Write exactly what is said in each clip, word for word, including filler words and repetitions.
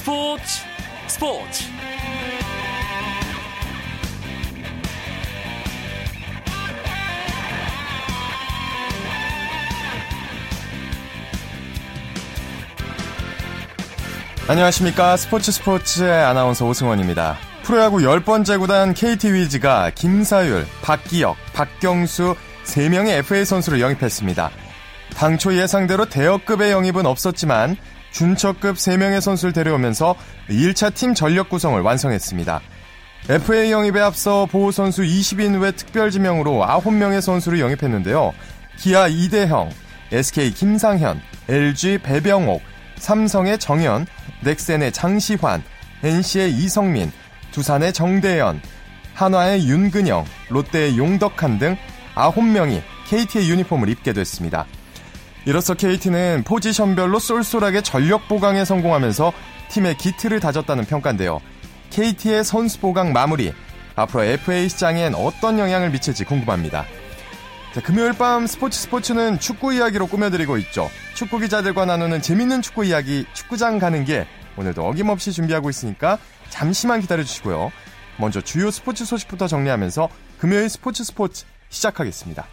스포츠 스포츠 안녕하십니까. 스포츠 스포츠의 아나운서 오승원입니다. 프로야구 열 번째 구단 케이티 위즈가 김사율, 박기혁, 박경수 세 명의 에프에이 선수를 영입했습니다. 당초 예상대로 대여급의 영입은 없었지만 준척급 세 명의 선수를 데려오면서 일 차 팀 전력 구성을 완성했습니다. 에프에이 영입에 앞서 보호 선수 이십 인 외 특별 지명으로 아홉 명의 선수를 영입했는데요. 기아 이대형, 에스케이 김상현, 엘지 배병옥, 삼성의 정현, 넥센의 장시환, 엔씨의 이성민, 두산의 정대현, 한화의 윤근영, 롯데의 용덕한 등 아홉 명이 케이티의 유니폼을 입게 됐습니다. 이로써 케이티는 포지션별로 쏠쏠하게 전력 보강에 성공하면서 팀의 기틀을 다졌다는 평가인데요. 케이티의 선수 보강 마무리, 앞으로 에프에이 시장엔 어떤 영향을 미칠지 궁금합니다. 자, 금요일 밤 스포츠 스포츠는 축구 이야기로 꾸며드리고 있죠. 축구 기자들과 나누는 재밌는 축구 이야기, 축구장 가는 길, 오늘도 어김없이 준비하고 있으니까 잠시만 기다려주시고요. 먼저 주요 스포츠 소식부터 정리하면서 금요일 스포츠 스포츠 시작하겠습니다.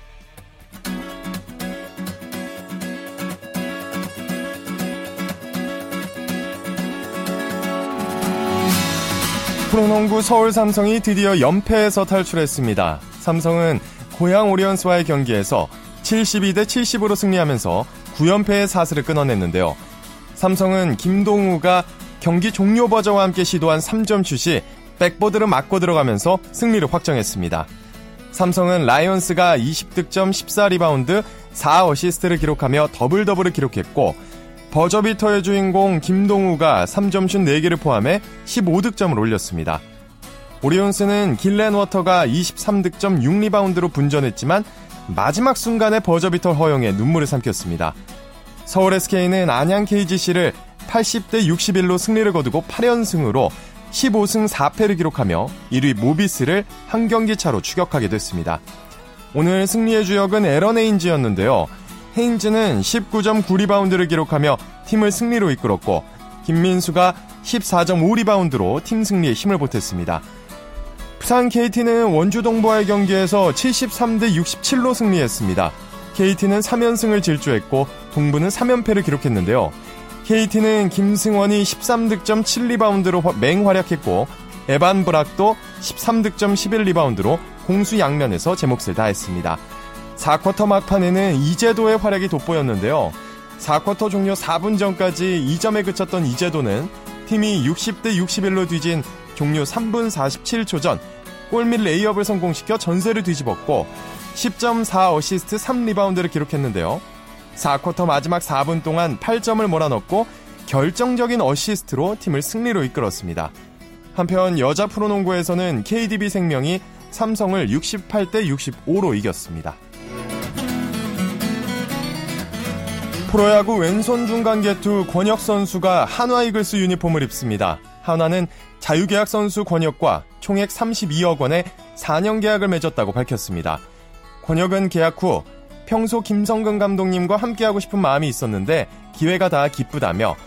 프로농구 서울 삼성이 드디어 연패에서 탈출했습니다. 삼성은 고양 오리온스와의 경기에서 칠십이 대 칠십으로 승리하면서 구 연패의 사슬을 끊어냈는데요. 삼성은 김동우가 경기 종료 버저와 함께 시도한 삼 점 슛이 백보드를 맞고 들어가면서 승리를 확정했습니다. 삼성은 라이온스가 이십 득점 십사 리바운드 사 어시스트를 기록하며 더블더블을 기록했고, 버저비터의 주인공 김동우가 삼 점 슛 네 개를 포함해 십오 득점을 올렸습니다. 오리온스는 길렌 워터가 이십삼 득점 육 리바운드로 분전했지만 마지막 순간에 버저비터 허용에 눈물을 삼켰습니다. 서울 에스케이는 안양 케이지씨를 팔십 대 육십일로 승리를 거두고 팔 연승으로 십오 승 사 패를 기록하며 일 위 모비스를 한 경기 차로 추격하게 됐습니다. 오늘 승리의 주역은 에런 헤인즈였는데요. 헤인즈는 십구 점 구 리바운드를 기록하며 팀을 승리로 이끌었고, 김민수가 십사 점 오 리바운드로 팀 승리에 힘을 보탰습니다. 부산 케이티는 원주 동부와의 경기에서 칠십삼 대 육십칠로 승리했습니다. 케이티는 삼 연승을 질주했고 동부는 삼 연패를 기록했는데요. 케이티는 김승원이 십삼 득점 칠 리바운드로 맹활약했고, 에반 브락도 십삼 득점 십일 리바운드로 공수 양면에서 제 몫을 다했습니다. 사 쿼터 막판에는 이재도의 활약이 돋보였는데요. 사 쿼터 종료 사 분 전까지 이 점에 그쳤던 이재도는 팀이 육십 대 육십일로 뒤진 종료 삼 분 사십칠 초 전 골밑 레이업을 성공시켜 전세를 뒤집었고, 십 점 사 어시스트 삼 리바운드를 기록했는데요. 사 쿼터 마지막 사 분 동안 팔 점을 몰아넣고 결정적인 어시스트로 팀을 승리로 이끌었습니다. 한편 여자 프로농구에서는 케이디비 생명이 삼성을 육십팔 대 육십오로 이겼습니다. 프로야구 왼손 중간개투 권혁 선수가 한화 이글스 유니폼을 입습니다. 한화는 자유계약 선수 권혁과 총액 삼십이억 원의 사 년 계약을 맺었다고 밝혔습니다. 권혁은 계약 후 평소 김성근 감독님과 함께하고 싶은 마음이 있었는데 기회가 다 기쁘다며,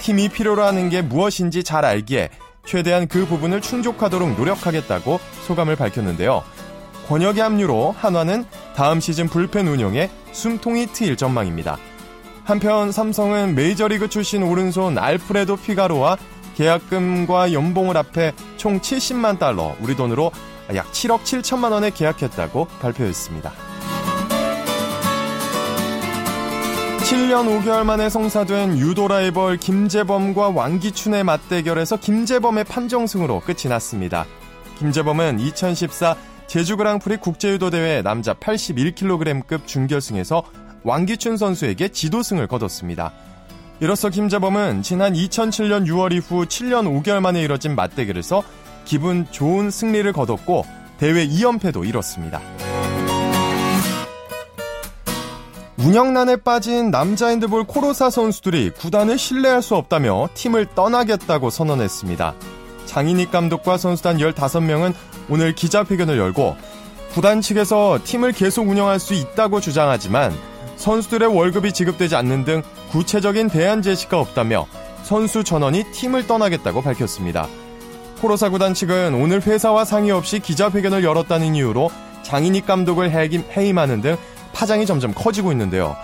팀이 필요로 하는 게 무엇인지 잘 알기에 최대한 그 부분을 충족하도록 노력하겠다고 소감을 밝혔는데요. 권혁의 합류로 한화는 다음 시즌 불펜 운영에 숨통이 트일 전망입니다. 한편 삼성은 메이저리그 출신 오른손 알프레도 피가로와 계약금과 연봉을 합해 총 칠십만 달러, 우리 돈으로 약 칠억 칠천만 원에 계약했다고 발표했습니다. 칠 년 오 개월 만에 성사된 유도 라이벌 김재범과 왕기춘의 맞대결에서 김재범의 판정승으로 끝이 났습니다. 김재범은 이천십사 제주그랑프리 국제유도대회 남자 팔십일 킬로그램급 준결승에서 왕기춘 선수에게 지도승을 거뒀습니다. 이로써 김재범은 지난 이천칠 년 유월 이후 칠 년 오 개월 만에 이뤄진 맞대결에서 기분 좋은 승리를 거뒀고 대회 이 연패도 이뤘습니다. 운영난에 빠진 남자 핸드볼 코로사 선수들이 구단을 신뢰할 수 없다며 팀을 떠나겠다고 선언했습니다. 장인익 감독과 선수단 열다섯 명은 오늘 기자회견을 열고, 구단 측에서 팀을 계속 운영할 수 있다고 주장하지만 선수들의 월급이 지급되지 않는 등 구체적인 대안 제시가 없다며 선수 전원이 팀을 떠나겠다고 밝혔습니다. 코로사 구단 측은 오늘 회사와 상의 없이 기자회견을 열었다는 이유로 장인익 감독을 해임하는 등 파장이 점점 커지고 있는데요.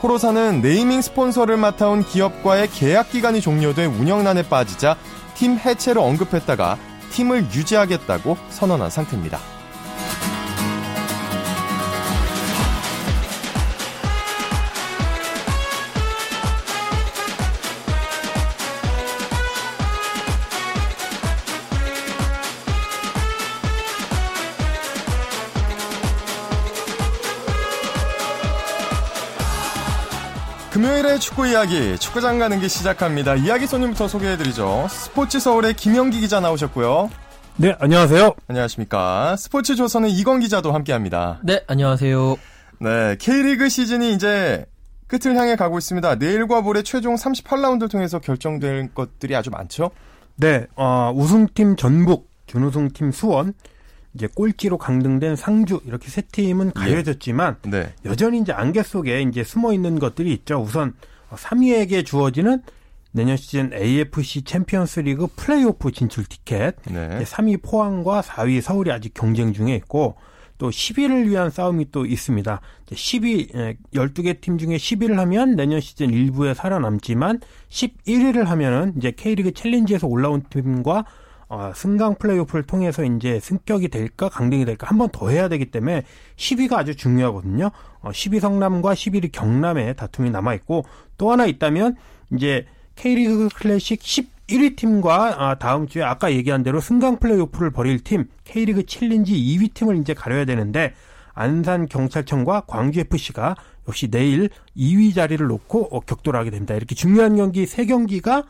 코로사는 네이밍 스폰서를 맡아온 기업과의 계약 기간이 종료돼 운영난에 빠지자 팀 해체로 언급했다가 팀을 유지하겠다고 선언한 상태입니다. 금요일의 축구 이야기, 축구장 가는 길 시작합니다. 이야기 손님부터 소개해드리죠. 스포츠 서울의 김영기 기자 나오셨고요. 네, 안녕하세요. 안녕하십니까. 스포츠 조선의 이건 기자도 함께합니다. 네, 안녕하세요. 네, K리그 시즌이 이제 끝을 향해 가고 있습니다. 내일과 모레 최종 삼십팔 라운드를 통해서 결정될 것들이 아주 많죠? 네, 어, 우승팀 전북, 준우승팀 수원, 이제 꼴찌로 강등된 상주, 이렇게 세 팀은 가려졌지만, 예. 네. 여전히 이제 안개 속에 이제 숨어 있는 것들이 있죠. 우선, 삼 위에게 주어지는 내년 시즌 에이에프씨 챔피언스 리그 플레이오프 진출 티켓. 네. 삼 위 포항과 사 위 서울이 아직 경쟁 중에 있고, 또 십 위를 위한 싸움이 또 있습니다. 십 위, 열두 개 팀 중에 십 위를 하면 내년 시즌 일부에 살아남지만, 십일 위를 하면은 이제 K리그 챌린지에서 올라온 팀과 어, 승강 플레이오프를 통해서 이제 승격이 될까 강등이 될까 한 번 더 해야 되기 때문에 십 위가 아주 중요하거든요. 어, 십 위 성남과 십일 위 경남의 다툼이 남아있고 또 하나 있다면 이제 K리그 클래식 십일 위 팀과 아, 다음 주에 아까 얘기한 대로 승강 플레이오프를 벌일 팀 K리그 챌린지 이 위 팀을 이제 가려야 되는데 안산경찰청과 광주에프씨가 역시 내일 이 위 자리를 놓고 어, 격돌하게 됩니다. 이렇게 중요한 경기 세 경기가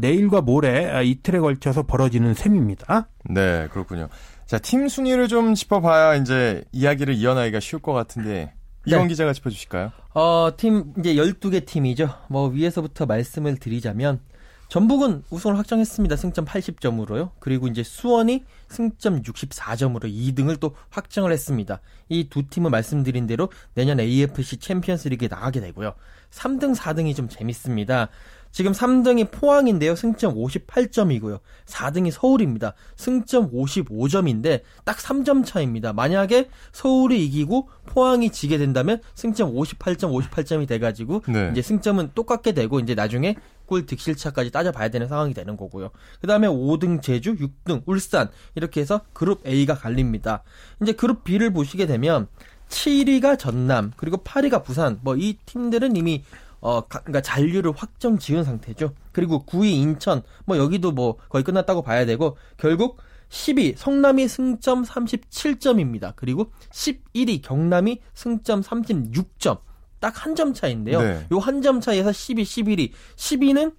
내일과 모레 이틀에 걸쳐서 벌어지는 셈입니다. 네, 그렇군요. 자, 팀 순위를 좀 짚어봐야 이제 이야기를 이어나기가 쉬울 것 같은데 이건 네. 기자가 짚어주실까요? 어, 팀 이제 열두 개 팀이죠. 뭐 위에서부터 말씀을 드리자면 전북은 우승을 확정했습니다. 승점 팔십 점으로요. 그리고 이제 수원이 승점 육십사 점으로 이 등을 또 확정을 했습니다. 이 두 팀은 말씀드린 대로 내년 에이에프씨 챔피언스 리그에 나가게 되고요. 삼 등, 사 등이 좀 재밌습니다. 지금 삼 등이 포항인데요. 승점 오십팔 점이고요. 사 등이 서울입니다. 승점 오십오 점인데 딱 삼 점 차입니다. 만약에 서울이 이기고 포항이 지게 된다면 승점 오십팔 점, 오십팔 점이 돼가지고 네. 이제 승점은 똑같게 되고 이제 나중에 골 득실차까지 따져봐야 되는 상황이 되는 거고요. 그 다음에 오 등 제주, 육 등 울산 이렇게 해서 그룹 A가 갈립니다. 이제 그룹 B를 보시게 되면 칠 위가 전남 그리고 팔 위가 부산 뭐 이 팀들은 이미 어, 그러니까 잔류를 확정 지은 상태죠. 그리고 구 위 인천, 뭐 여기도 뭐 거의 끝났다고 봐야 되고 결국 십 위 성남이 승점 삼십칠 점입니다. 그리고 십일 위 경남이 승점 삼십육 점, 딱 한 점 차인데요. 네. 요 한 점 차에서 십 위, 십일 위, 십 위는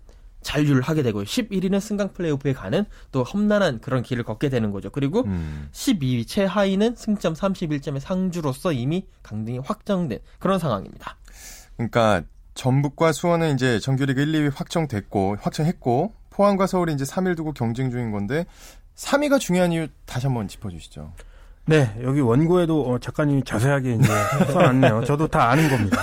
잔류를 하게 되고요. 십일 위는 승강 플레이오프에 가는 또 험난한 그런 길을 걷게 되는 거죠. 그리고 음. 십이 위 최하위는 승점 삼십일 점의 상주로서 이미 강등이 확정된 그런 상황입니다. 그러니까. 전북과 수원은 이제 정규리그 일, 이 위 확정됐고, 확정했고, 포항과 서울이 이제 삼 위를 두고 경쟁 중인 건데, 삼 위가 중요한 이유 다시 한번 짚어주시죠. 네, 여기 원고에도 작가님이 자세하게 이제 써놨네요. 저도 다 아는 겁니다.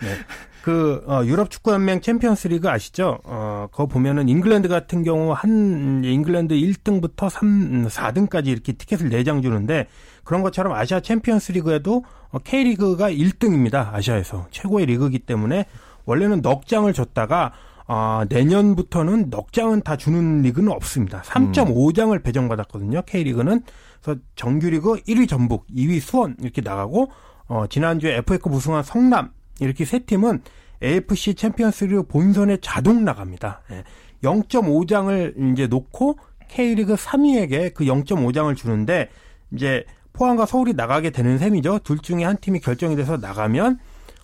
네. 그, 어, 유럽 축구연맹 챔피언스 리그 아시죠? 어, 그거 보면은 잉글랜드 같은 경우 한, 잉글랜드 일 등부터 삼, 사 등까지 이렇게 티켓을 네 장 주는데, 그런 것처럼 아시아 챔피언스 리그에도 K리그가 일 등입니다. 아시아에서. 최고의 리그이기 때문에 원래는 넉 장을 줬다가 어, 내년부터는 넉 장은 다 주는 리그는 없습니다. 삼 점 오 장을 배정받았거든요. K리그는. 그래서 정규리그 일 위 전북, 이 위 수원 이렇게 나가고 어, 지난주에 에프에이컵 우승한 성남 이렇게 세 팀은 에이에프씨 챔피언스 리그 본선에 자동 나갑니다. 예. 영 점 오 장을 이제 놓고 K리그 삼 위에게 그 영 점 오 장을 주는데 이제 포항과 서울이 나가게 되는 셈이죠. 둘 중에 한 팀이 결정이 돼서 나가면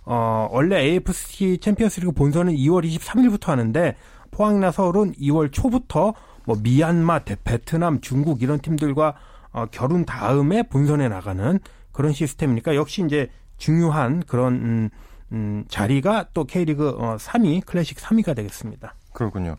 어, 원래 에이에프씨 챔피언스리그 본선은 이월 이십삼일부터 하는데 포항이나 서울은 이월 초부터 뭐 미얀마, 베트남, 중국 이런 팀들과 어, 겨룬 다음에 본선에 나가는 그런 시스템이니까 역시 이제 중요한 그런 음, 음, 자리가 또 K리그 어, 삼 위, 클래식 삼 위가 되겠습니다. 그렇군요.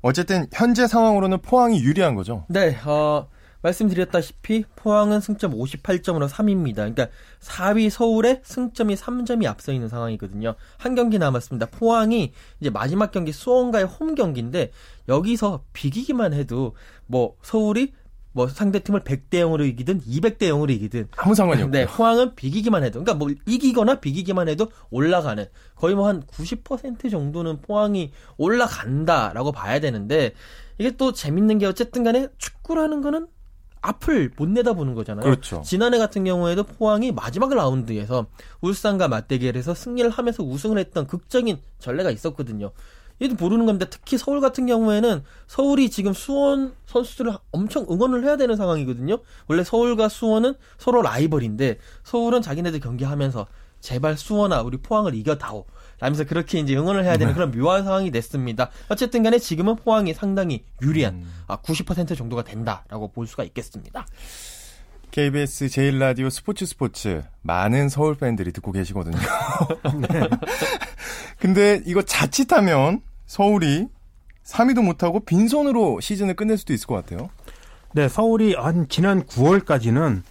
어쨌든 현재 상황으로는 포항이 유리한 거죠? 네. 어... 말씀드렸다시피 포항은 승점 오십팔 점으로 삼 위입니다. 그러니까 사 위 서울에 승점이 삼 점이 앞서 있는 상황이거든요. 한 경기 남았습니다. 포항이 이제 마지막 경기 수원과의 홈 경기인데 여기서 비기기만 해도 뭐 서울이 뭐 상대팀을 백 대 영으로 이기든 이백 대 영으로 이기든 아무 상관이 없고. 네, 포항은 비기기만 해도, 그러니까 뭐 이기거나 비기기만 해도 올라가는, 거의 뭐 한 구십 퍼센트 정도는 포항이 올라간다라고 봐야 되는데, 이게 또 재밌는 게 어쨌든 간에 축구라는 거는 앞을 못 내다보는 거잖아요. 그렇죠. 지난해 같은 경우에도 포항이 마지막 라운드에서 울산과 맞대결을 해서 승리를 하면서 우승을 했던 극적인 전례가 있었거든요. 얘도 모르는 겁니다. 특히 서울 같은 경우에는 서울이 지금 수원 선수들을 엄청 응원을 해야 되는 상황이거든요. 원래 서울과 수원은 서로 라이벌인데 서울은 자기네들 경기하면서 제발 수원아 우리 포항을 이겨다오 라면서 그렇게 이제 응원을 해야 되는 그런 묘한 상황이 됐습니다. 어쨌든 간에 지금은 포항이 상당히 유리한 아, 구십 퍼센트 정도가 된다라고 볼 수가 있겠습니다. 케이비에스 제일 라디오 스포츠 스포츠 많은 서울 팬들이 듣고 계시거든요. 네. 근데 이거 자칫하면 서울이 삼 위도 못하고 빈손으로 시즌을 끝낼 수도 있을 것 같아요. 네, 서울이 한 지난 구월까지는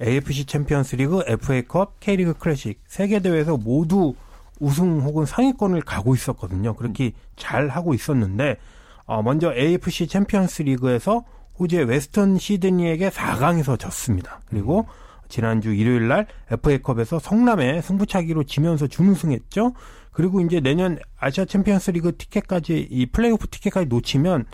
에이에프씨 챔피언스 리그, 에프에이컵, K리그 클래식 세 개 대회에서 모두 우승 혹은 상위권을 가고 있었거든요. 그렇게 잘 하고 있었는데 어, 먼저 에이에프씨 챔피언스 리그에서 호주의 웨스턴 시드니에게 사 강에서 졌습니다. 그리고 지난주 일요일 날 에프에이컵에서 성남에 승부차기로 지면서 준우승했죠. 그리고 이제 내년 아시아 챔피언스 리그 티켓까지, 이 플레이오프 티켓까지 놓치면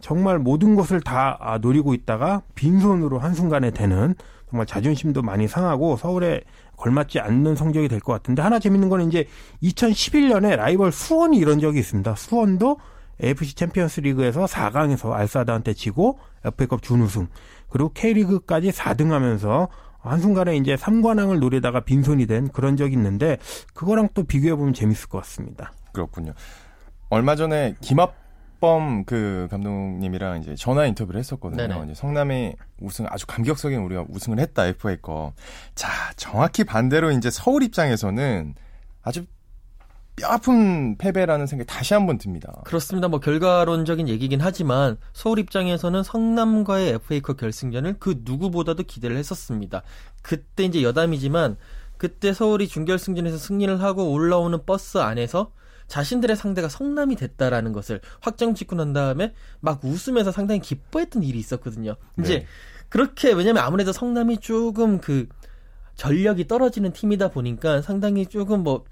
정말 모든 것을 다 노리고 있다가 빈손으로 한순간에 되는, 정말 자존심도 많이 상하고 서울에 걸맞지 않는 성적이 될 것 같은데, 하나 재밌는 건 이제 이천십일 년에 라이벌 수원이 이런 적이 있습니다. 수원도 에이에프씨 챔피언스 리그에서 사 강에서 알사드한테 지고 에프에이컵 준우승, 그리고 K리그까지 사 등 하면서 한순간에 이제 삼관왕을 노리다가 빈손이 된 그런 적이 있는데, 그거랑 또 비교해보면 재밌을 것 같습니다. 그렇군요. 얼마 전에 김학범 그 감독님이랑 이제 전화 인터뷰를 했었거든요. 이제 성남이 우승, 아주 감격적인 우리가 우승을 했다, 에프에이컵. 자, 정확히 반대로 이제 서울 입장에서는 아주 뼈아픈 패배라는 생각이 다시 한번 듭니다. 그렇습니다. 뭐 결과론적인 얘기긴 하지만 서울 입장에서는 성남과의 에프에이컵 결승전을 그 누구보다도 기대를 했었습니다. 그때 이제 여담이지만 그때 서울이 준결승전에서 승리를 하고 올라오는 버스 안에서 자신들의 상대가 성남이 됐다라는 것을 확정 짓고 난 다음에 막 웃으면서 상당히 기뻐했던 일이 있었거든요. 이제 네. 그렇게, 왜냐면 아무래도 성남이 조금 그 전력이 떨어지는 팀이다 보니까 상당히 조금 뭐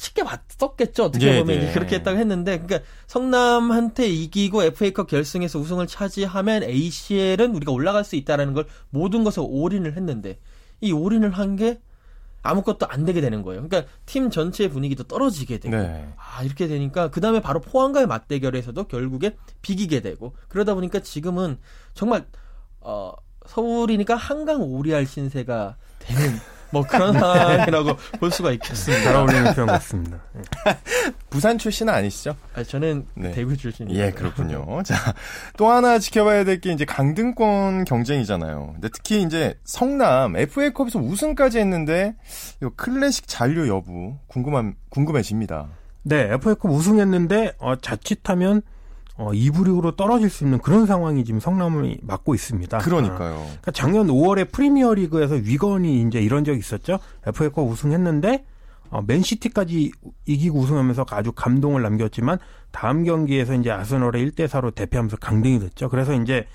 쉽게 봤었겠죠. 어떻게 보면 네네. 그렇게 했다고 했는데, 그러니까 성남한테 이기고 에프에이컵 결승에서 우승을 차지하면 에이씨엘은 우리가 올라갈 수 있다라는 걸 모든 것을 올인을 했는데, 이 올인을 한 게 아무것도 안 되게 되는 거예요. 그러니까 팀 전체의 분위기도 떨어지게 되고, 네. 아 이렇게 되니까 그 다음에 바로 포항과의 맞대결에서도 결국에 비기게 되고, 그러다 보니까 지금은 정말 어, 서울이니까 한강 오리알 신세가 되는. 뭐 그런 상황이라고 볼 수가 있겠습니다. 잘 어울리는 표현 같습니다. 부산 출신은 아니시죠? 아, 저는 네. 대구 출신입니다. 예, 그렇군요. 자, 또 하나 지켜봐야 될 게 이제 강등권 경쟁이잖아요. 근데 특히 이제 성남 에프에이컵에서 우승까지 했는데 이 클래식 잔류 여부 궁금한 궁금해집니다. 네, 에프에이컵 우승했는데 어, 자칫하면 어, 이 부 리그로 떨어질 수 있는 그런 상황이 지금 성남이 맞고 있습니다. 그러니까요. 아, 그러니까 작년 오월에 프리미어 리그에서 위건이 이제 이런 적이 있었죠. 에프에이컵 우승했는데, 어, 맨시티까지 이기고 우승하면서 아주 감동을 남겼지만, 다음 경기에서 이제 아스널에 일 대 사로 대패하면서 강등이 됐죠. 그래서 이제,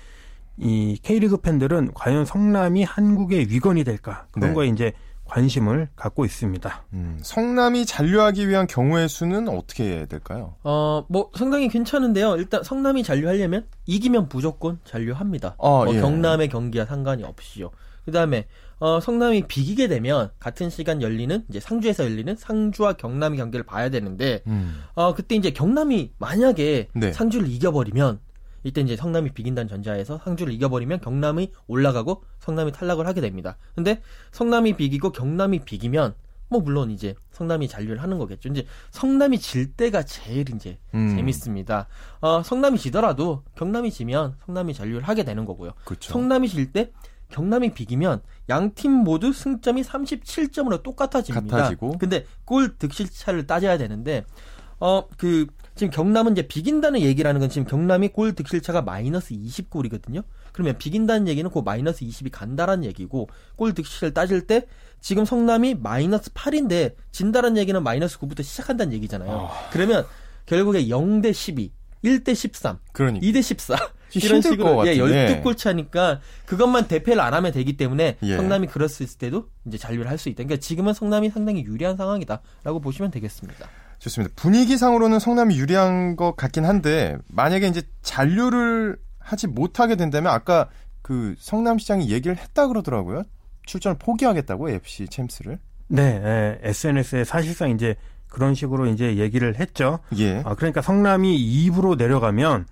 이 K리그 팬들은 과연 성남이 한국의 위건이 될까? 그런 네. 거에 이제 관심을 갖고 있습니다. 음, 성남이 잔류하기 위한 경우의 수는 어떻게 해야 될까요? 어, 뭐 상당히 괜찮은데요. 일단 성남이 잔류하려면 이기면 무조건 잔류합니다. 아, 어, 예. 경남의 경기와 상관이 없이요. 그다음에 어, 성남이 비기게 되면 같은 시간 열리는 이제 상주에서 열리는 상주와 경남의 경기를 봐야 되는데 음. 어, 그때 이제 경남이 만약에 네. 상주를 이겨버리면, 이때 이제 성남이 비긴다는 전제하에서 상주를 이겨버리면 경남이 올라가고 성남이 탈락을 하게 됩니다. 근데 성남이 비기고 경남이 비기면 뭐 물론 이제 성남이 잔류를 하는 거겠죠. 이제 성남이 질 때가 제일 이제 음. 재밌습니다. 어, 성남이 지더라도 경남이 지면 성남이 잔류를 하게 되는 거고요. 그쵸. 성남이 질 때 경남이 비기면 양팀 모두 승점이 삼십칠 점으로 똑같아집니다. 같아지고. 근데 골 득실차를 따져야 되는데 어, 그 지금 경남은 이제 비긴다는 얘기라는 건 지금 경남이 골 득실차가 마이너스 이십 골이거든요. 그러면 비긴다는 얘기는 그 마이너스 이십이 간다라는 얘기고, 골 득실을 따질 때 지금 성남이 마이너스 팔인데 진다라는 얘기는 마이너스 구부터 시작한다는 얘기잖아요. 어... 그러면 결국에 영 대 십이, 일 대 십삼, 그러니까. 이 대 십사 이런 식으로 예, 십이 골 차니까 그것만 대패를 안 하면 되기 때문에 예. 성남이 그랬을 때도 이제 잔류를 할 수 있다. 그러니까 지금은 성남이 상당히 유리한 상황이다라고 보시면 되겠습니다. 좋습니다. 분위기상으로는 성남이 유리한 것 같긴 한데, 만약에 이제 잔류를 하지 못하게 된다면, 아까 그 성남시장이 얘기를 했다 그러더라고요. 출전을 포기하겠다고, 에이에프씨 챔스를. 네, 네, 에스엔에스에 사실상 이제 그런 식으로 이제 얘기를 했죠. 예. 아, 그러니까 성남이 이부로 내려가면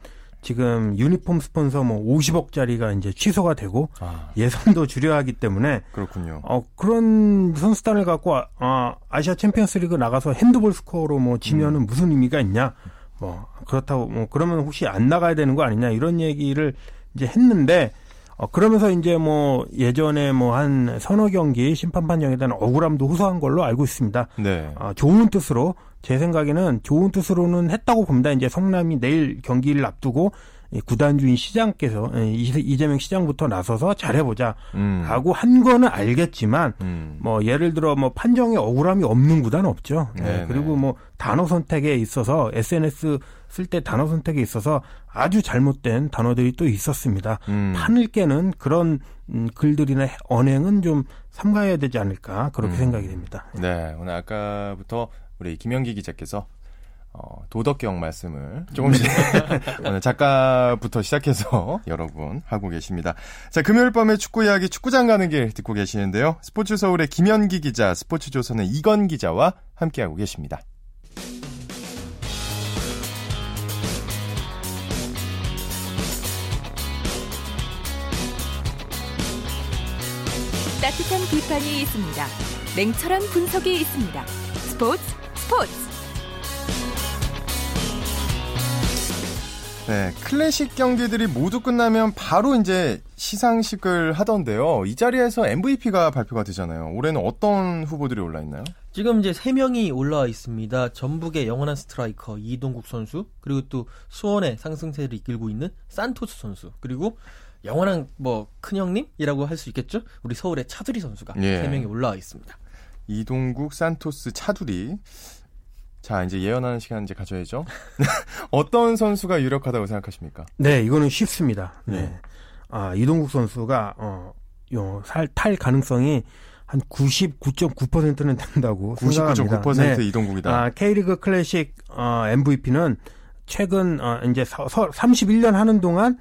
지금 유니폼 스폰서 뭐 오십억짜리가 이제 취소가 되고 아. 예산도 줄여야 하기 때문에 그렇군요. 어, 그런 선수단을 갖고 아, 아, 아시아 챔피언스 리그 나가서 핸드볼 스코어로 뭐 지면은 음. 무슨 의미가 있냐. 뭐 그렇다고 뭐 그러면 혹시 안 나가야 되는 거 아니냐 이런 얘기를 이제 했는데, 어, 그러면서 이제 뭐 예전에 뭐 한 서너 경기 심판 판정에 대한 억울함도 호소한 걸로 알고 있습니다. 네. 어, 좋은 뜻으로, 제 생각에는 좋은 뜻으로는 했다고 봅니다. 이제 성남이 내일 경기를 앞두고 구단주인 시장께서, 이재명 시장부터 나서서 잘해보자 음. 라고 한 거는 알겠지만 음. 뭐 예를 들어 뭐 판정에 억울함이 없는 구단은 없죠. 네, 그리고 뭐 단어 선택에 있어서 에스엔에스 쓸 때 단어 선택에 있어서 아주 잘못된 단어들이 또 있었습니다. 음. 판을 깨는 그런 글들이나 언행은 좀 삼가해야 되지 않을까 그렇게 음. 생각이 됩니다. 네, 오늘 아까부터 우리 김영기 기자께서 어, 도덕경 말씀을 조금씩 오늘 작가부터 시작해서 여러분 하고 계십니다. 자, 금요일 밤에 축구 이야기 축구장 가는 길 듣고 계시는데요. 스포츠 서울의 김현기 기자, 스포츠 조선의 이건 기자와 함께하고 계십니다. 따뜻한 비판이 있습니다. 냉철한 분석이 있습니다. 스포츠 스포츠. 네, 클래식 경기들이 모두 끝나면 바로 이제 시상식을 하던데요. 이 자리에서 엠브이피가 발표가 되잖아요. 올해는 어떤 후보들이 올라있나요? 지금 이제 세 명이 올라와 있습니다. 전북의 영원한 스트라이커 이동국 선수, 그리고 또 수원의 상승세를 이끌고 있는 산토스 선수, 그리고 영원한 뭐 큰형님이라고 할 수 있겠죠? 우리 서울의 차두리 선수가 예. 세 명이 올라와 있습니다. 이동국, 산토스, 차두리. 자, 이제 예언하는 시간 이제 가져야죠. 어떤 선수가 유력하다고 생각하십니까? 네, 이거는 쉽습니다. 네. 네. 아, 이동국 선수가, 어, 요, 살, 탈 가능성이 한 구십구 점 구 퍼센트는 된다고 생각합니다. 구십구 점 구 퍼센트 네. 이동국이다. 아, K리그 클래식, 어, 엠브이피는 최근, 어, 이제 서, 서, 삼십일 년 하는 동안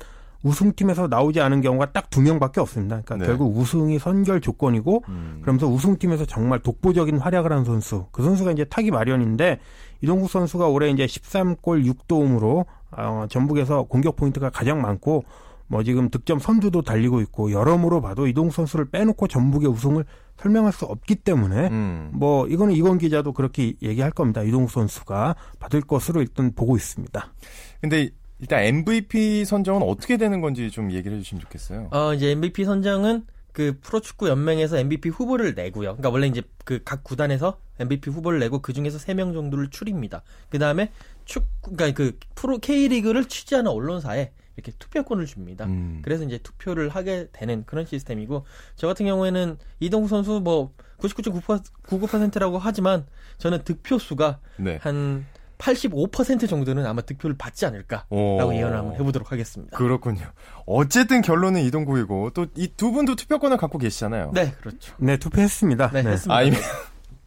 우승팀에서 나오지 않은 경우가 딱 두 명밖에 없습니다. 그러니까 네. 결국 우승이 선결 조건이고, 음. 그러면서 우승팀에서 정말 독보적인 활약을 한 선수, 그 선수가 이제 타기 마련인데, 이동국 선수가 올해 이제 십삼 골 육 도움으로 어, 전북에서 공격 포인트가 가장 많고, 뭐 지금 득점 선두도 달리고 있고, 여러모로 봐도 이동국 선수를 빼놓고 전북의 우승을 설명할 수 없기 때문에 음. 뭐 이거는 이건 기자도 그렇게 얘기할 겁니다. 이동국 선수가 받을 것으로 일단 보고 있습니다. 근데 일단 엠브이피 선정은 어떻게 되는 건지 좀 얘기를 해주시면 좋겠어요. 어, 이제 엠브이피 선정은 그 프로축구 연맹에서 엠브이피 후보를 내고요. 그러니까 원래 이제 그 각 구단에서 엠브이피 후보를 내고 그 중에서 세 명 정도를 추립니다. 그 다음에 축구, 그러니까 그 프로 K리그를 취재하는 언론사에 이렇게 투표권을 줍니다. 음. 그래서 이제 투표를 하게 되는 그런 시스템이고, 저 같은 경우에는 이동국 선수 뭐 구십구 점 구구 퍼센트라고 하지만 저는 득표수가 네. 한 팔십오 퍼센트 정도는 아마 득표를 받지 않을까라고 예언을 한번 해보도록 하겠습니다. 그렇군요. 어쨌든 결론은 이동국이고, 또 이 두 분도 투표권을 갖고 계시잖아요. 네, 그렇죠. 네, 투표했습니다. 네, 네. 했습니다. 아, 이미...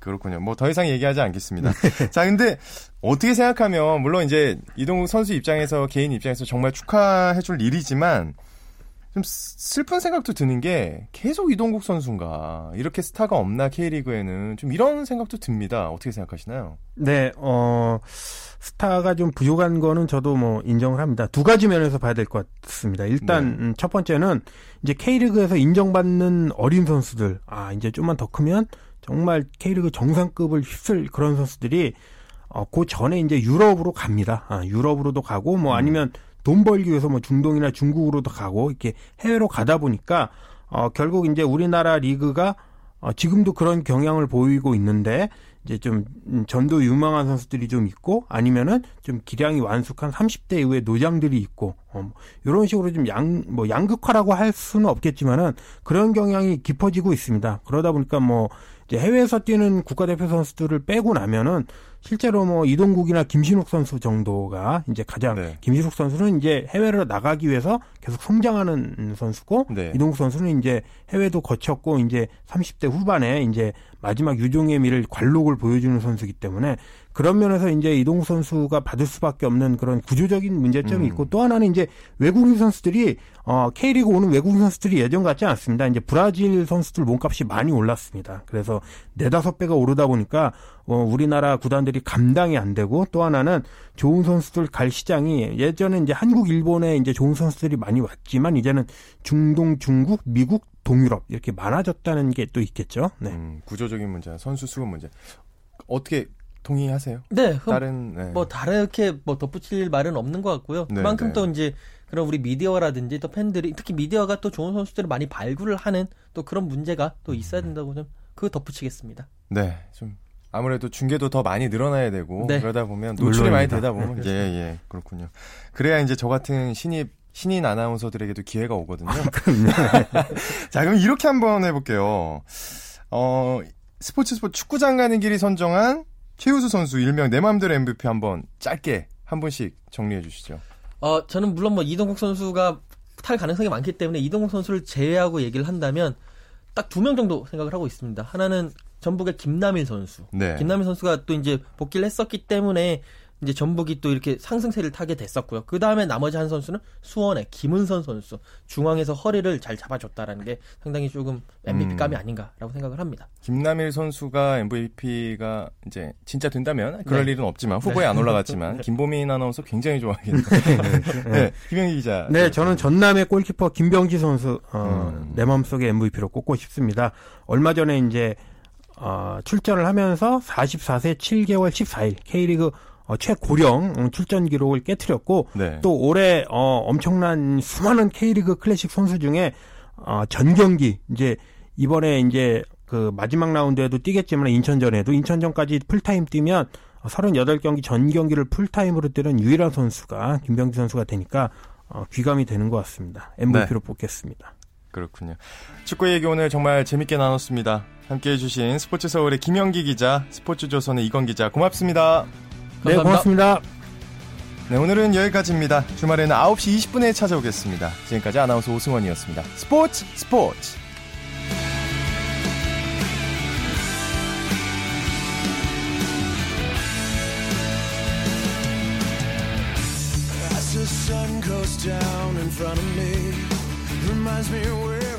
그렇군요. 뭐 더 이상 얘기하지 않겠습니다. 네. 자, 근데 어떻게 생각하면, 물론 이제 이동국 선수 입장에서, 개인 입장에서 정말 축하해줄 일이지만, 좀 슬픈 생각도 드는 게, 계속 이동국 선수인가, 이렇게 스타가 없나 K리그에는, 좀 이런 생각도 듭니다. 어떻게 생각하시나요? 네, 어, 스타가 좀 부족한 거는 저도 뭐 인정을 합니다. 두 가지 면에서 봐야 될 것 같습니다. 일단 네. 음, 첫 번째는 이제 K리그에서 인정받는 어린 선수들, 아 이제 좀만 더 크면 정말 K리그 정상급을 휩쓸 그런 선수들이 어, 그 전에 이제 유럽으로 갑니다. 아, 유럽으로도 가고 뭐 아니면 음. 돈 벌기 위해서 뭐 중동이나 중국으로도 가고 이렇게 해외로 가다 보니까 어 결국 이제 우리나라 리그가 어 지금도 그런 경향을 보이고 있는데, 이제 좀 전도 유망한 선수들이 좀 있고 아니면은 좀 기량이 완숙한 삼십 대 이후의 노장들이 있고 어, 이런 식으로 좀 양, 뭐 양극화라고 할 수는 없겠지만은 그런 경향이 깊어지고 있습니다. 그러다 보니까 뭐 이제 해외에서 뛰는 국가대표 선수들을 빼고 나면은 실제로 뭐 이동국이나 김신욱 선수 정도가 이제 가장 네. 김신욱 선수는 이제 해외로 나가기 위해서 계속 성장하는 선수고 네. 이동국 선수는 이제 해외도 거쳤고 이제 삼십 대 후반에 이제 마지막 유종의 미를 관록을 보여주는 선수이기 때문에 그런 면에서 이제 이동국 선수가 받을 수밖에 없는 그런 구조적인 문제점이 음. 있고 또 하나는 이제 외국인 선수들이 어, K리그 오는 외국인 선수들이 예전 같지 않습니다. 이제 브라질 선수들 몸값이 많이 올랐습니다. 그래서 네다섯 배가 오르다 보니까 어, 우리나라 구단들이 감당이 안 되고 또 하나는 좋은 선수들 갈 시장이 예전에 이제 한국, 일본에 이제 좋은 선수들이 많이 왔지만 이제는 중동, 중국, 미국, 동유럽 이렇게 많아졌다는 게 또 있겠죠. 네. 음, 구조적인 문제, 선수 수급 문제 어떻게 동의하세요? 네, 다른 네. 뭐 다르게 뭐 덧붙일 말은 없는 것 같고요. 네, 그만큼 네. 또 이제 그런 우리 미디어라든지 또 팬들이 특히 미디어가 또 좋은 선수들을 많이 발굴을 하는 또 그런 문제가 또 있어야 된다고 좀 그 덧붙이겠습니다. 네, 좀. 아무래도 중계도 더 많이 늘어나야 되고 네. 그러다 보면 노출이 물론입니다. 많이 되다 보면 네, 예, 예, 그렇군요. 그래야 이제 저 같은 신입 신인 아나운서들에게도 기회가 오거든요. 자, 그럼 이렇게 한번 해볼게요. 어, 스포츠 스포츠 축구장 가는 길이 선정한 최우수 선수 일명 내 맘대로 엠브이피 한번 짧게 한 분씩 정리해 주시죠. 어, 저는 물론 뭐 이동국 선수가 탈 가능성이 많기 때문에 이동국 선수를 제외하고 얘기를 한다면 딱 두 명 정도 생각을 하고 있습니다. 하나는 전북의 김남일 선수. 네. 김남일 선수가 또 이제 복귀를 했었기 때문에 이제 전북이 또 이렇게 상승세를 타게 됐었고요. 그 다음에 나머지 한 선수는 수원의 김은선 선수. 중앙에서 허리를 잘 잡아줬다라는 게 상당히 조금 엠브이피감이 음. 아닌가라고 생각을 합니다. 김남일 선수가 엠브이피가 이제 진짜 된다면 그럴 네. 일은 없지만 후보에 네. 안 올라갔지만 김보민 아나운서 굉장히 좋아하겠네요. 네. 네. 김영기 기자. 네, 저는 전남의 골키퍼 김병지 선수 어, 음. 내 마음속의 엠브이피로 꼽고 싶습니다. 얼마 전에 이제 어, 출전을 하면서 사십사 세 칠 개월 십사 일 K리그 어, 최고령 출전 기록을 깨뜨렸고 네. 또 올해 어, 엄청난 수많은 K리그 클래식 선수 중에 어, 전경기 이제 이번에 이제 그 마지막 라운드에도 뛰겠지만 인천전에도 인천전까지 풀타임 뛰면 서른여덟 경기 전경기를 풀타임으로 뛰는 유일한 선수가 김병지 선수가 되니까 어, 귀감이 되는 것 같습니다. 엠브이피로 네. 뽑겠습니다. 그렇군요. 축구 얘기 오늘 정말 재밌게 나눴습니다. 함께해 주신 스포츠 서울의 김영기 기자, 스포츠조선의 이건 기자 고맙습니다. 감사합니다. 네, 고맙습니다. 네, 오늘은 여기까지입니다. 주말에는 아홉 시 이십 분에 찾아오겠습니다. 지금까지 아나운서 오승원이었습니다. 스포츠 스포츠. As the sun goes down in front of me, reminds me where